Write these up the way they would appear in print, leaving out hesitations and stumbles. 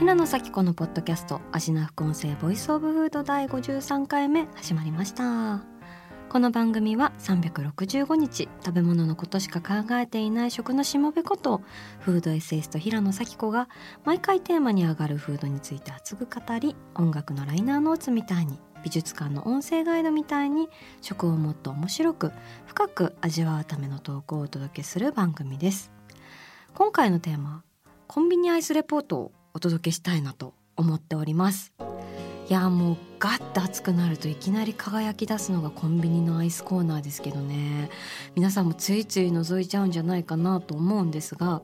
平野咲子のポッドキャスト味な副音声ボイスオブフード第53回目始まりました。この番組は365日食べ物のことしか考えていない食のしもべことフードエッセイスト平野咲子が毎回テーマに上がるフードについて熱く語り、音楽のライナーノーツみたいに、美術館の音声ガイドみたいに、食をもっと面白く深く味わうための投稿をお届けする番組です。今回のテーマ、コンビニアイスレポートをお届けしたいなと思っております。いや、もうガッと暑くなるといきなり輝き出すのがコンビニのアイスコーナーですけどね、皆さんもついつい覗いちゃうんじゃないかなと思うんですが、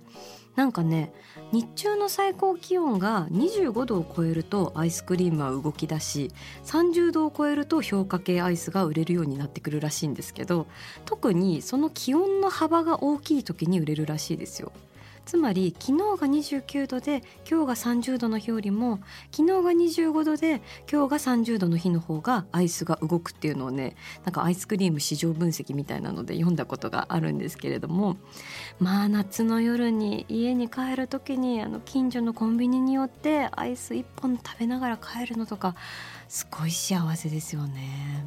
なんかね、日中の最高気温が25度を超えるとアイスクリームは動き出し、30度を超えると氷化系アイスが売れるようになってくるらしいんですけど、特にその気温の幅が大きい時に売れるらしいですよ。つまり昨日が29度で今日が30度の日よりも、昨日が25度で今日が30度の日の方がアイスが動くっていうのをね、なんかアイスクリーム市場分析みたいなので読んだことがあるんですけれども、まあ夏の夜に家に帰る時に近所のコンビニに寄ってアイス1本食べながら帰るのとか、すごい幸せですよね。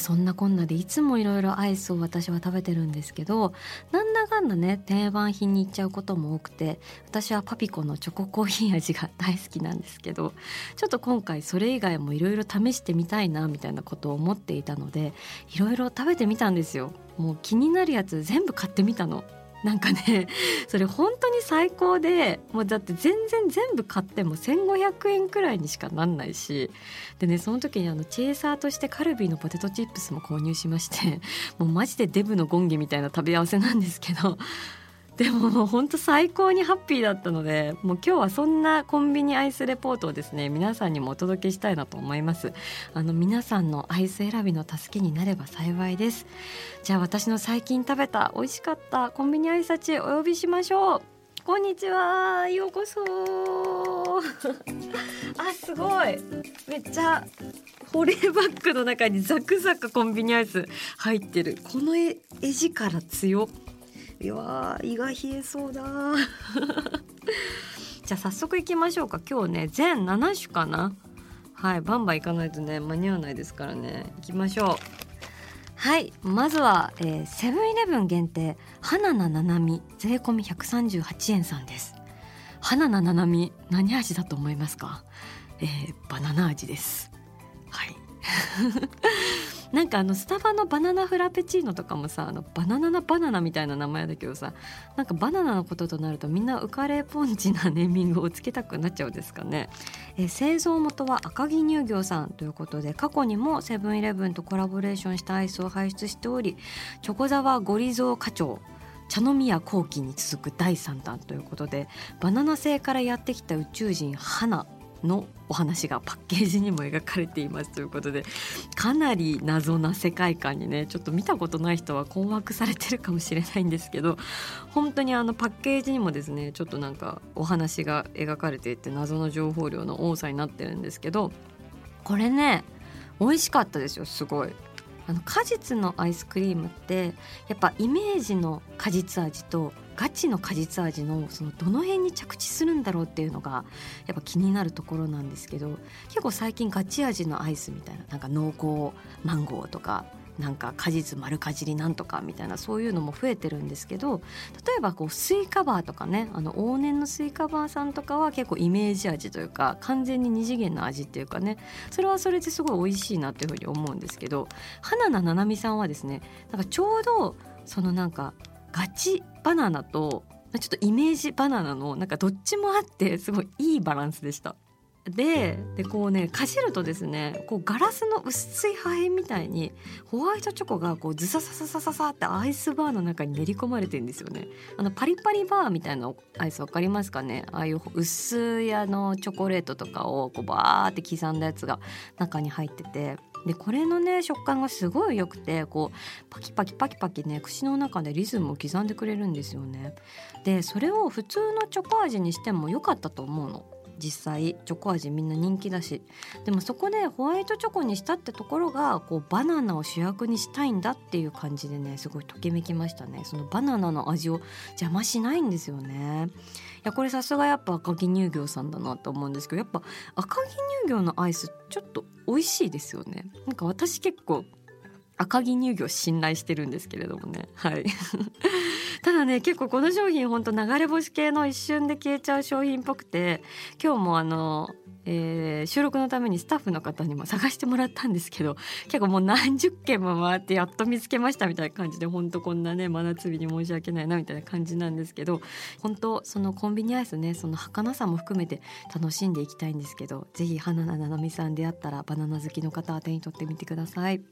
そんなこんなでいつもいろいろアイスを私は食べてるんですけど、なんだかんだね、定番品に行っちゃうことも多くて、私はパピコのチョココーヒー味が大好きなんですけど、ちょっと今回それ以外もいろいろ試してみたいなみたいなことを思っていたので、いろいろ食べてみたんですよ。もう気になるやつ全部買ってみたの。なんかね、それ本当に最高で、もうだって全部買っても1500円くらいにしかなんないし、でね、その時にチェイサーとしてカルビーのポテトチップスも購入しまして、もうマジでデブのゴンゲみたいな食べ合わせなんですけど、でももう本当最高にハッピーだったので、もう今日はそんなコンビニアイスレポートをですね、皆さんにもお届けしたいなと思います。皆さんのアイス選びの助けになれば幸いです。じゃあ私の最近食べた美味しかったコンビニアイスたちお呼びしましょう。こんにちは、ようこそあ、すごい、めっちゃ保冷バッグの中にザクザクコンビニアイス入ってる。この絵力強。いや、胃が冷えそうだじゃあ早速行きましょうか。今日ね、全7種かな、はい、バンバン行かないとね、間に合わないですからね、行きましょう。はい、まずはセブンイレブン限定花菜ななみ税込み138円さんです。花菜ななみ何味だと思いますか？バナナ味です、はいなんかスタバのバナナフラペチーノとかもさ、バナナなバナナみたいな名前だけどさ、なんかバナナのこととなるとみんな浮かれポンチなネーミングをつけたくなっちゃうんですかね。製造元は赤城乳業さんということで、過去にもセブンイレブンとコラボレーションしたアイスを輩出しており、チョコザワゴリゾー課長茶の宮後期に続く第3弾ということで、バナナ星からやってきた宇宙人花のお話がパッケージにも描かれていますということで、かなり謎な世界観にね、ちょっと見たことない人は困惑されてるかもしれないんですけど、本当にパッケージにもですね、ちょっとなんかお話が描かれていて、謎の情報量の多さになってるんですけど、これね、美味しかったですよ、すごい。果実のアイスクリームってやっぱイメージの果実味とガチの果実味のそのどの辺に着地するんだろうっていうのがやっぱ気になるところなんですけど、結構最近ガチ味のアイスみたいな、なんか濃厚マンゴーとか、なんか果実丸かじりなんとかみたいな、そういうのも増えてるんですけど、例えばこうスイカバーとかね、往年のスイカバーさんとかは結構イメージ味というか、完全に二次元の味っていうかね、それはそれですごい美味しいなっていうふうに思うんですけど、花菜ななみさんはですね、なんかちょうどそのなんかガチバナナとちょっとイメージバナナのなんかどっちもあって、すごいいいバランスでした。でこうねかじるとですね、こうガラスの薄い破片みたいにホワイトチョコがこうズササササササってアイスバーの中に練り込まれてるんですよね。パリパリバーみたいなアイスわかりますかね。ああいう薄いチョコレートとかをこうバーって刻んだやつが中に入ってて、でこれのね食感がすごい良くて、こうパキパキパキパキね口の中でリズムを刻んでくれるんですよね。でそれを普通のチョコ味にしても良かったと思うの。実際チョコ味みんな人気だし、でもそこでホワイトチョコにしたってところが、こうバナナを主役にしたいんだっていう感じでね、すごいときめきましたね。そのバナナの味を邪魔しないんですよね。いやこれさすがやっぱ赤城乳業さんだなと思うんですけど、やっぱ赤城乳業のアイスちょっと美味しいですよね。なんか私結構赤城乳業信頼してるんですけれどもね、はいただね結構この商品ほんと流れ星系の一瞬で消えちゃう商品っぽくて、今日も収録のためにスタッフの方にも探してもらったんですけど、結構もう何十件も回ってやっと見つけましたみたいな感じで、ほんとこんなね真夏日に申し訳ないなみたいな感じなんですけど、ほんとそのコンビニアイスね、その儚さも含めて楽しんでいきたいんですけど、ぜひ花菜ななみさん出会ったらバナナ好きの方は手に取ってみてください。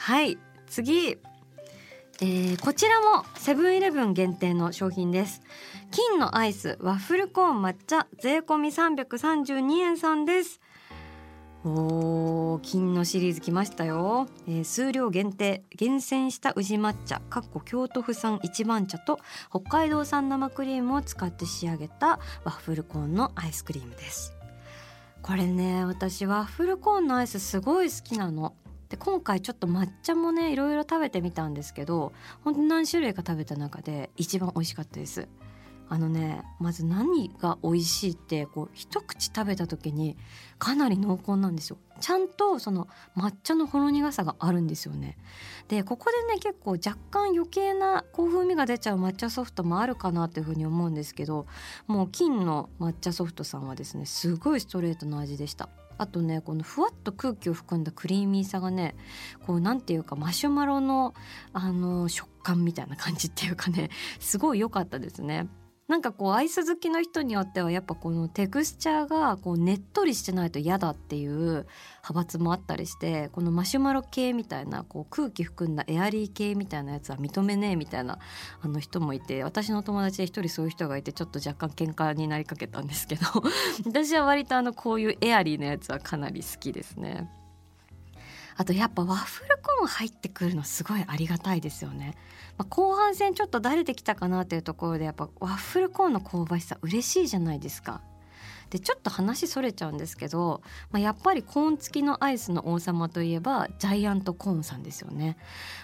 はい、次、こちらもセブンイレブン限定の商品です。金のアイスワッフルコーン抹茶、税込み332円さんです。おー、金のシリーズ来ましたよ。数量限定、厳選した宇治抹茶京都府産一番茶と北海道産生クリームを使って仕上げたワッフルコーンのアイスクリームです。これね、私ワッフルコーンのアイスすごい好きなので、今回ちょっと抹茶もねいろいろ食べてみたんですけど、本当に何種類か食べた中で一番美味しかったです。まず何が美味しいって、こう一口食べた時にかなり濃厚なんですよ。ちゃんとその抹茶のほろ苦さがあるんですよね。でここでね結構若干余計な風味が出ちゃう抹茶ソフトもあるかなというふうに思うんですけど、もう金の抹茶ソフトさんはですねすごいストレートの味でした。あとね、このふわっと空気を含んだクリーミーさがね、こうなんていうかマシュマロの食感みたいな感じっていうかね、すごい良かったですね。なんかこうアイス好きの人によってはやっぱこのテクスチャーがこうねっとりしてないと嫌だっていう派閥もあったりして、このマシュマロ系みたいなこう空気含んだエアリー系みたいなやつは認めねえみたいな人もいて、私の友達で一人そういう人がいてちょっと若干喧嘩になりかけたんですけど私は割とこういうエアリーなやつはかなり好きですね。あとやっぱワッフルコーン入ってくるのすごいありがたいですよね。後半戦ちょっとだれてきたかなというところで、やっぱワッフルコーンの香ばしさ嬉しいじゃないですか。でちょっと話それちゃうんですけど、やっぱりコーン付きのアイスの王様といえばジャイアントコーンさんですよね。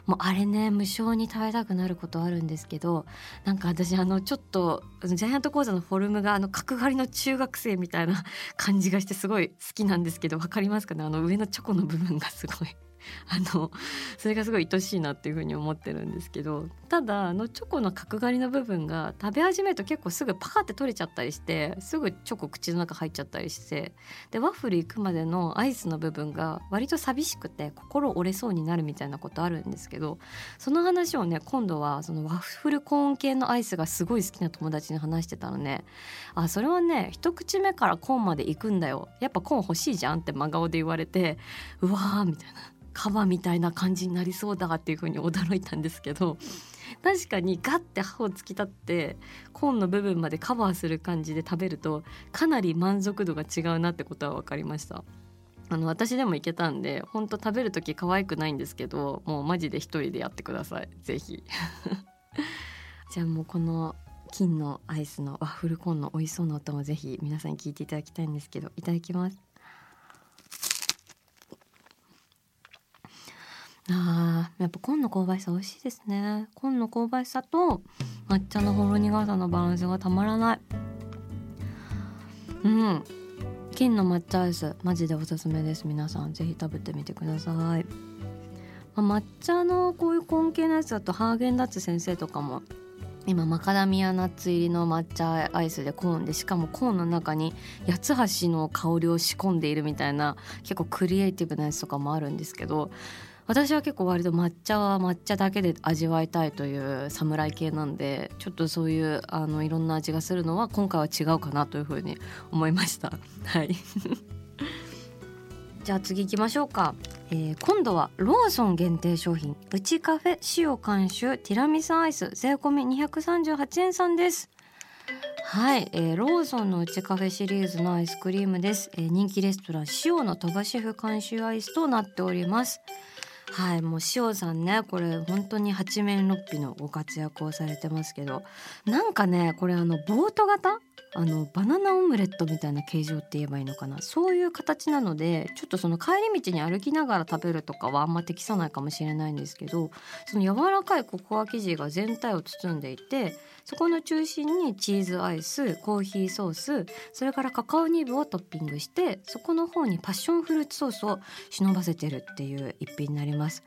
もうあれね無性に食べたくなることあるんですけど、なんか私ちょっとジャイアントコーンさんのフォルムが角刈りの中学生みたいな感じがしてすごい好きなんですけど、わかりますかね、上のチョコの部分がすごいそれがすごい愛しいなっていうふうに思ってるんですけど、ただチョコの角刈りの部分が食べ始めると結構すぐパカって取れちゃったりして、すぐチョコ口の中入っちゃったりして、でワッフル行くまでのアイスの部分が割と寂しくて心折れそうになるみたいなことあるんですけど、その話をね今度はそのワッフルコーン系のアイスがすごい好きな友達に話してたのね。あ、それはね一口目からコーンまで行くんだよ、やっぱコーン欲しいじゃんって真顔で言われて、うわーみたいな、カバみたいな感じになりそうだっていう風に驚いたんですけど、確かにガッて歯を突き立ってコーンの部分までカバーする感じで食べるとかなり満足度が違うなってことは分かりました。私でもいけたんで、ほんと食べるとき可愛くないんですけど、もうマジで一人でやってくださいぜひじゃあもうこの金のアイスのワッフルコーンの美味しそうな音もぜひ皆さんに聞いていただきたいんですけど、いただきます。あー、やっぱコーンの香ばしさ美味しいですね。コーンの香ばしさと抹茶のほろ苦さのバランスがたまらない。うん、金の抹茶アイスマジでおすすめです。皆さんぜひ食べてみてください。抹茶のこういうコーン系のやつだとハーゲンダッツ先生とかも今マカダミアナッツ入りの抹茶アイスでコーンで、しかもコーンの中に八つ橋の香りを仕込んでいるみたいな結構クリエイティブなやつとかもあるんですけど、私は結構割と抹茶は抹茶だけで味わいたいという侍系なんで、ちょっとそういういろんな味がするのは今回は違うかなというふうに思いました。はいじゃあ次行きましょうか。今度はローソン限定商品、うちカフェ塩監修ティラミスアイス、税込み238円さんです。はい、ローソンのうちカフェシリーズのアイスクリームです。人気レストラン塩の鳥羽シェフ監修アイスとなっております。はい、もう塩さんね、これ本当に八面六臂のご活躍をされてますけど、なんかねこれボート型バナナオムレットみたいな形状って言えばいいのかな、そういう形なので、ちょっとその帰り道に歩きながら食べるとかはあんま適さないかもしれないんですけど、その柔らかいココア生地が全体を包んでいて、そこの中心にチーズアイス、コーヒーソース、それからカカオニブをトッピングして、そこの方にパッションフルーツソースを忍ばせてるっていう一品になります。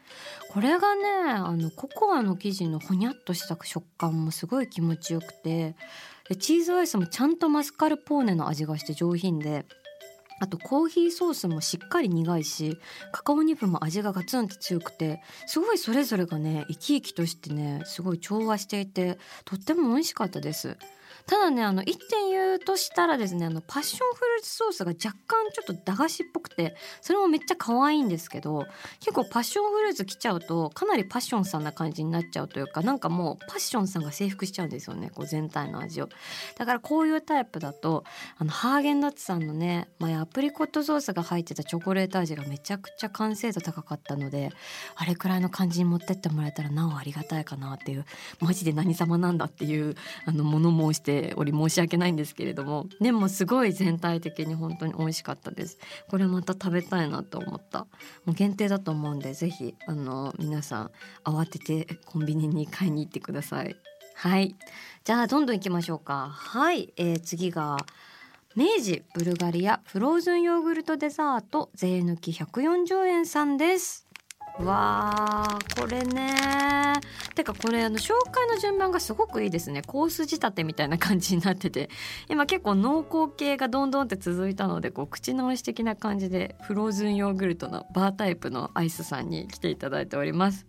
これがねココアの生地のほにゃっとした食感もすごい気持ちよくて、でチーズアイスもちゃんとマスカルポーネの味がして上品で、あとコーヒーソースもしっかり苦いし、カカオニブも味がガツンって強くて、すごいそれぞれがね生き生きとしてね、すごい調和していてとっても美味しかったです。ただね一点言うとしたらですね、パッションフルーツソースが若干ちょっと駄菓子っぽくて、それもめっちゃ可愛いんですけど、結構パッションフルーツ来ちゃうとかなりパッションさんな感じになっちゃうというか、なんかもうパッションさんが征服しちゃうんですよね、こう全体の味を。だからこういうタイプだとハーゲンダッツさんのね前アプリコットソースが入ってたチョコレート味がめちゃくちゃ完成度高かったので、あれくらいの感じに持ってってもらえたらなおありがたいかなっていう、マジで何様なんだっていう物申しており申し訳ないんですけれども、でもすごい全体的に本当に美味しかったです。これまた食べたいなと思った。もう限定だと思うんで、ぜひ皆さん慌ててコンビニに買いに行ってください。はい、じゃあどんどん行きましょうか。はい、次が明治ブルガリアフローズンヨーグルトデザート、税抜き140円さんです。わー、これねー、てかこれ紹介の順番がすごくいいですね。コース仕立てみたいな感じになってて、今結構濃厚系がどんどんって続いたので、こう口直し的な感じでフローズンヨーグルトのバータイプのアイスさんに来ていただいております。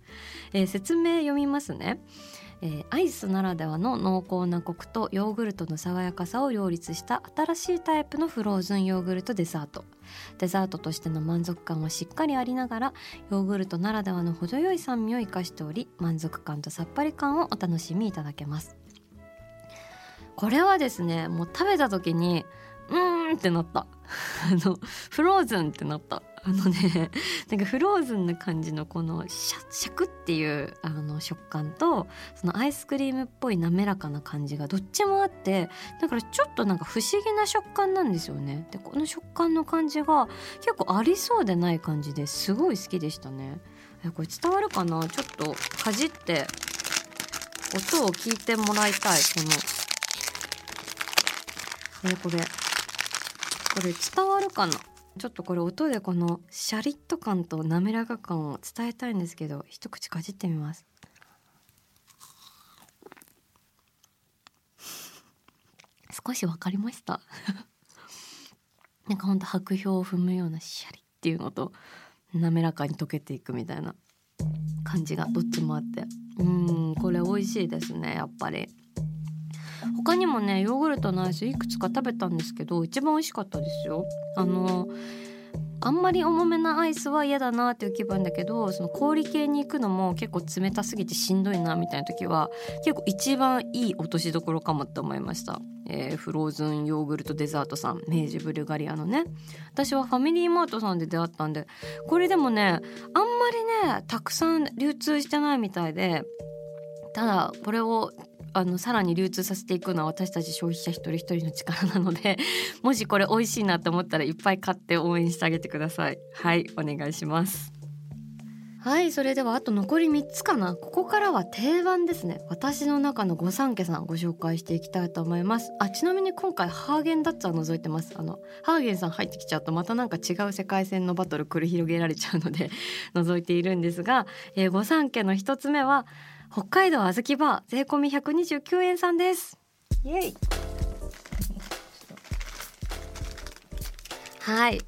説明読みますね。アイスならではの濃厚なコクとヨーグルトの爽やかさを両立した新しいタイプのフローズンヨーグルトデザート。デザートとしての満足感はしっかりありながら、ヨーグルトならではの程よい酸味を生かしており、満足感とさっぱり感をお楽しみいただけます。これはですね、もう食べた時にってなった。フローズンってなった。なんかフローズンな感じのこのシャクっていう食感と、そのアイスクリームっぽい滑らかな感じがどっちもあって、だからちょっとなんか不思議な食感なんですよね。でこの食感の感じが結構ありそうでない感じですごい好きでしたね。これ伝わるかな。ちょっとかじって音を聞いてもらいたい。これ伝わるかな。ちょっとこれ音でこのシャリッと感と滑らか感を伝えたいんですけど、一口かじってみます。少し分かりました。なんかほんと薄氷を踏むようなシャリっていうのと、滑らかに溶けていくみたいな感じがどっちもあって、これ美味しいですね。やっぱり他にもねヨーグルトのアイスいくつか食べたんですけど、一番美味しかったですよ。あんまり重めなアイスは嫌だなっていう気分だけど、その氷系に行くのも結構冷たすぎてしんどいなみたいな時は結構一番いい落としどころかもって思いました。フローズンヨーグルトデザートさん、明治ブルガリアのね、私はファミリーマートさんで出会ったんで、これでもねあんまりねたくさん流通してないみたいで、ただこれをさらに流通させていくのは私たち消費者一人一人の力なので、もしこれ美味しいなと思ったらいっぱい買って応援してあげてください。はい、お願いします。はい、それではあと残り3つかな。ここからは定番ですね。私の中の御三家さんご紹介していきたいと思います。ちなみに今回ハーゲンダッツは除いてます。ハーゲンさん入ってきちゃうとまたなんか違う世界線のバトル繰り広げられちゃうので除いているんですが、御三家の1つ目は北海道あずきバー、税込み129円さんです。イエイ。はい、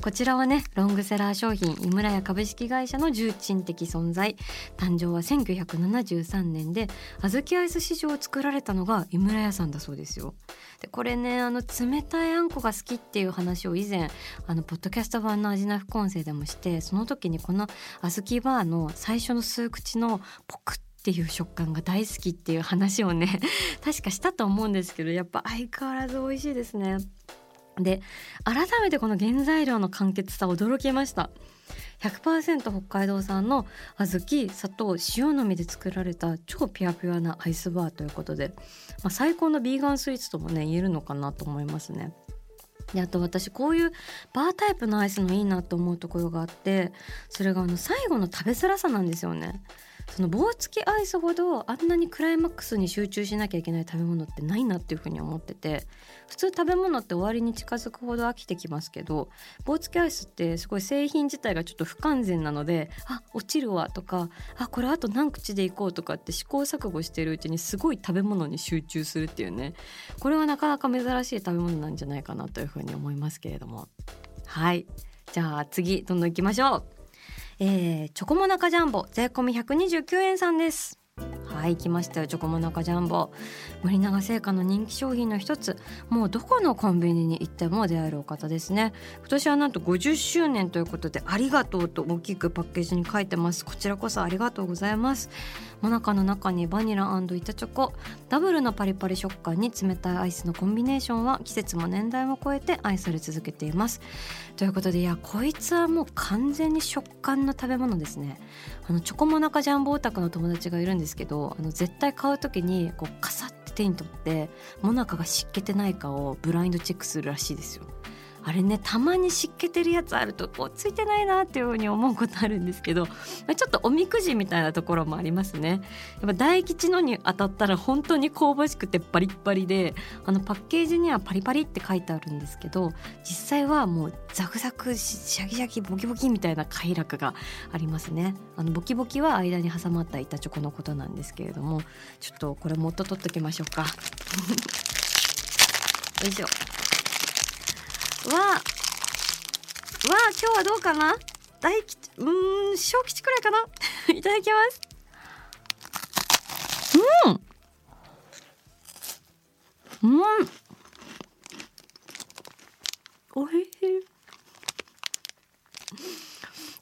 こちらはねロングセラー商品井村屋株式会社の重鎮的存在、誕生は1973年で小豆アイス市場を作られたのが井村屋さんだそうですよ。でこれね冷たいあんこが好きっていう話を以前ポッドキャスト版の味な副音声でもして、その時にこの小豆バーの最初の数口のポクッっていう食感が大好きっていう話をね確かしたと思うんですけど、やっぱ相変わらず美味しいですね。で改めてこの原材料の簡潔さ驚きました。 100% 北海道産の小豆、砂糖、塩のみで作られた超ピュアピュアなアイスバーということで、最高のビーガンスイーツともね言えるのかなと思いますね。であと私こういうバータイプのアイスのいいなと思うところがあって、それが最後の食べづらさなんですよね。その棒付きアイスほどあんなにクライマックスに集中しなきゃいけない食べ物ってないなっていうふうに思ってて、普通食べ物って終わりに近づくほど飽きてきますけど、棒付きアイスってすごい製品自体がちょっと不完全なので、あ落ちるわとか、あこれあと何口でいこうとかって試行錯誤してるうちにすごい食べ物に集中するっていうね、これはなかなか珍しい食べ物なんじゃないかなというふうに思いますけれども。はい、じゃあ次どんどんいきましょう。チョコモナカジャンボ税込み129円さんです。はい、来ましたよチョコモナカジャンボ。森永製菓の人気商品の一つ、もうどこのコンビニに行っても出会えるお方ですね。今年はなんと50周年ということで、ありがとうと大きくパッケージに書いてます。こちらこそありがとうございます。モナカの中にバニラ&板チョコ、ダブルのパリパリ食感に冷たいアイスのコンビネーションは季節も年代も超えて愛され続けていますということで、いやこいつはもう完全に食感の食べ物ですね。チョコモナカジャンボオタクの友達がいるんですけど、絶対買うときにこうカサッて手に取ってモナカが湿気てないかをブラインドチェックするらしいですよ。あれね、たまに湿気てるやつあるとこうついてないなっていう風に思うことあるんですけど、ちょっとおみくじみたいなところもありますね。やっぱ大吉のに当たったら本当に香ばしくてバリッバリで、パッケージにはパリパリって書いてあるんですけど、実際はもうザクザクシャキシャキボキボキみたいな快楽がありますね。ボキボキは間に挟まった板チョコのことなんですけれども、ちょっとこれもっと取っときましょうか。よいしょ。わあ今日はどうかな、大吉、小吉くらいかな。いただきます。おいしい。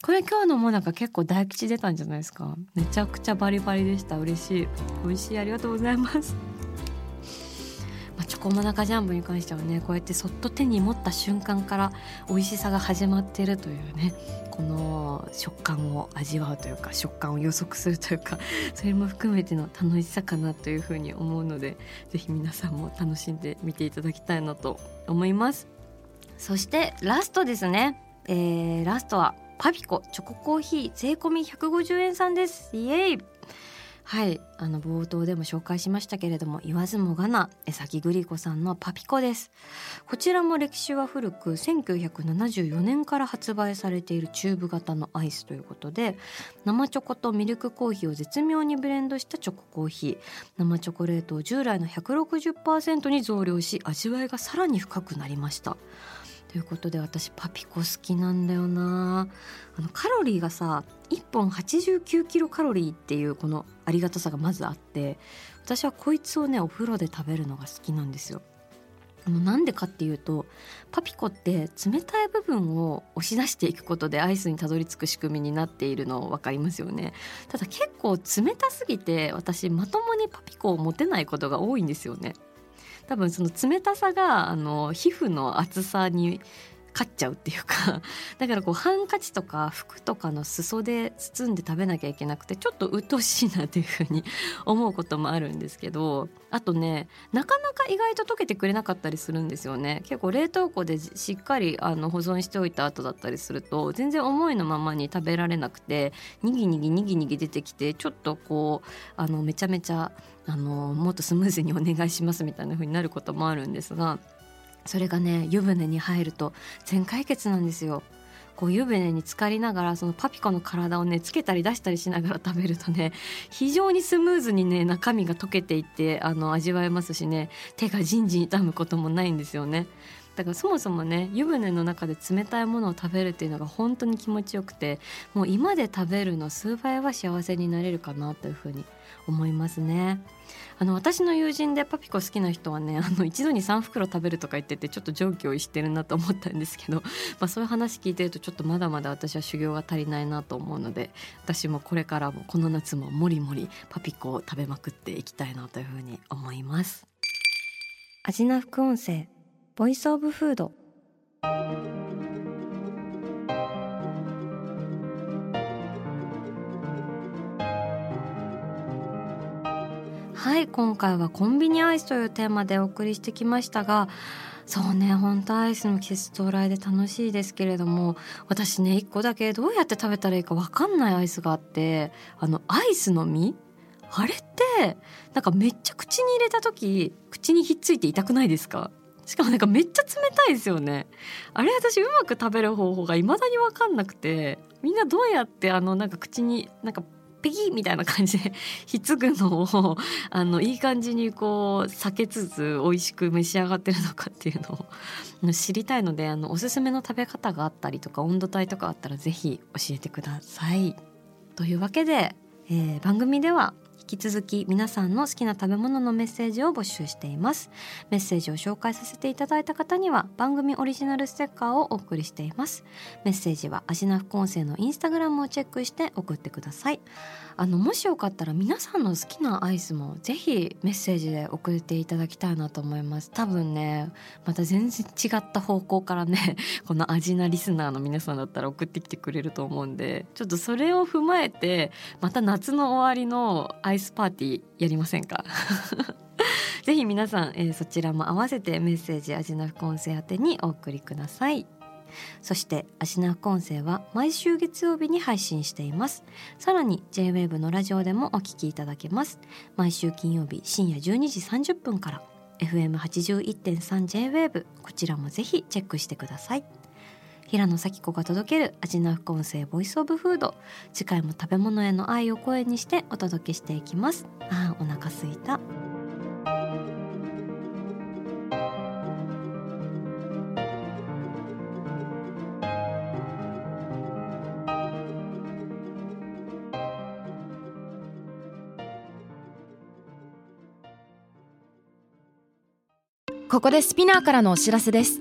これ今日のもなんか結構大吉出たんじゃないですか。めちゃくちゃバリバリでした。嬉しい、おいしい、ありがとうございます。チョコモナカジャンボに関してはね、こうやってそっと手に持った瞬間から美味しさが始まってるというね、この食感を味わうというか、食感を予測するというか、それも含めての楽しさかなというふうに思うので、ぜひ皆さんも楽しんでみていただきたいなと思います。そしてラストですね、ラストはパピコチョココーヒー税込み150円さんです。イエーイ。はい、冒頭でも紹介しましたけれども、言わずもがな江崎グリコさんのパピコです。こちらも歴史は古く、1974年から発売されているチューブ型のアイスということで、生チョコとミルクコーヒーを絶妙にブレンドしたチョココーヒー、生チョコレートを従来の 160% に増量し、味わいがさらに深くなりましたということで、私パピコ好きなんだよな。カロリーがさ、1本89キロカロリーっていうこのありがたさがまずあって、私はこいつをねお風呂で食べるのが好きなんですよ。なんでかっていうと、パピコって冷たい部分を押し出していくことでアイスにたどり着く仕組みになっているの分かりますよね。ただ結構冷たすぎて、私まともにパピコを持てないことが多いんですよね。多分その冷たさが皮膚の厚さに勝っちゃうっていうか、だからこうハンカチとか服とかの裾で包んで食べなきゃいけなくて、ちょっと鬱陶しいなっていうふうに思うこともあるんですけど、あとねなかなか意外と溶けてくれなかったりするんですよね。結構冷凍庫でしっかり保存しておいた後だったりすると、全然思いのままに食べられなくて、にぎにぎ出てきて、ちょっとこうめちゃめちゃもっとスムーズにお願いしますみたいな風になることもあるんですが、それがね湯船に入ると全解決なんですよ。こう湯船に浸かりながら、そのパピコの体をねつけたり出したりしながら食べるとね、非常にスムーズにね中身が溶けていって味わえますしね、手がジンジン痛むこともないんですよね。だからそもそもね、湯船の中で冷たいものを食べるっていうのが本当に気持ちよくて、もう今で食べるの数倍は幸せになれるかなというふうに思いますね。私の友人でパピコ好きな人はね、一度に3袋食べるとか言ってて、ちょっと常軌を逸してるなと思ったんですけど、そういう話聞いてるとちょっとまだまだ私は修行が足りないなと思うので、私もこれからもこの夏ももりもりパピコを食べまくっていきたいなというふうに思います。アジナ副音声ボイスオブフード。はい、今回はコンビニアイスというテーマでお送りしてきましたが、そうね、本当アイスの季節到来で楽しいですけれども、私ね、1個だけどうやって食べたらいいか分かんないアイスがあって、アイスの実、あれってなんかめっちゃ口に入れた時口にひっついて痛くないですか？しかもなんかめっちゃ冷たいですよね。あれ私うまく食べる方法が未だに分かんなくて、みんなどうやってなんか口になんかピキみたいな感じでひっつくのをいい感じにこう避けつつ美味しく召し上がってるのかっていうのを知りたいので、おすすめの食べ方があったりとか温度帯とかあったらぜひ教えてください。というわけで、番組では引き続き皆さんの好きな食べ物のメッセージを募集しています。メッセージを紹介させていただいた方には番組オリジナルステッカーをお送りしています。メッセージはアジナ副音声のインスタグラムをチェックして送ってください。もしよかったら皆さんの好きなアイスもぜひメッセージで送っていただきたいなと思います。多分ね、また全然違った方向からね、このアジナリスナーの皆さんだったら送ってきてくれると思うんで、ちょっとそれを踏まえてまた夏の終わりのアイスパーティーやりませんか？ぜひ皆さん、そちらも合わせてメッセージアジナ副音声宛てにお送りください。そしてアジナ副音声は毎週月曜日に配信しています。さらに J-WAVE のラジオでもお聞きいただけます。毎週金曜日深夜12時30分から FM81.3 J-WAVE、 こちらもぜひチェックしてください。平野咲子が届けるアジナ副音声ボイスオブフード、次回も食べ物への愛を声にしてお届けしていきます。あー、お腹すいた。ここでスピナーからのお知らせです。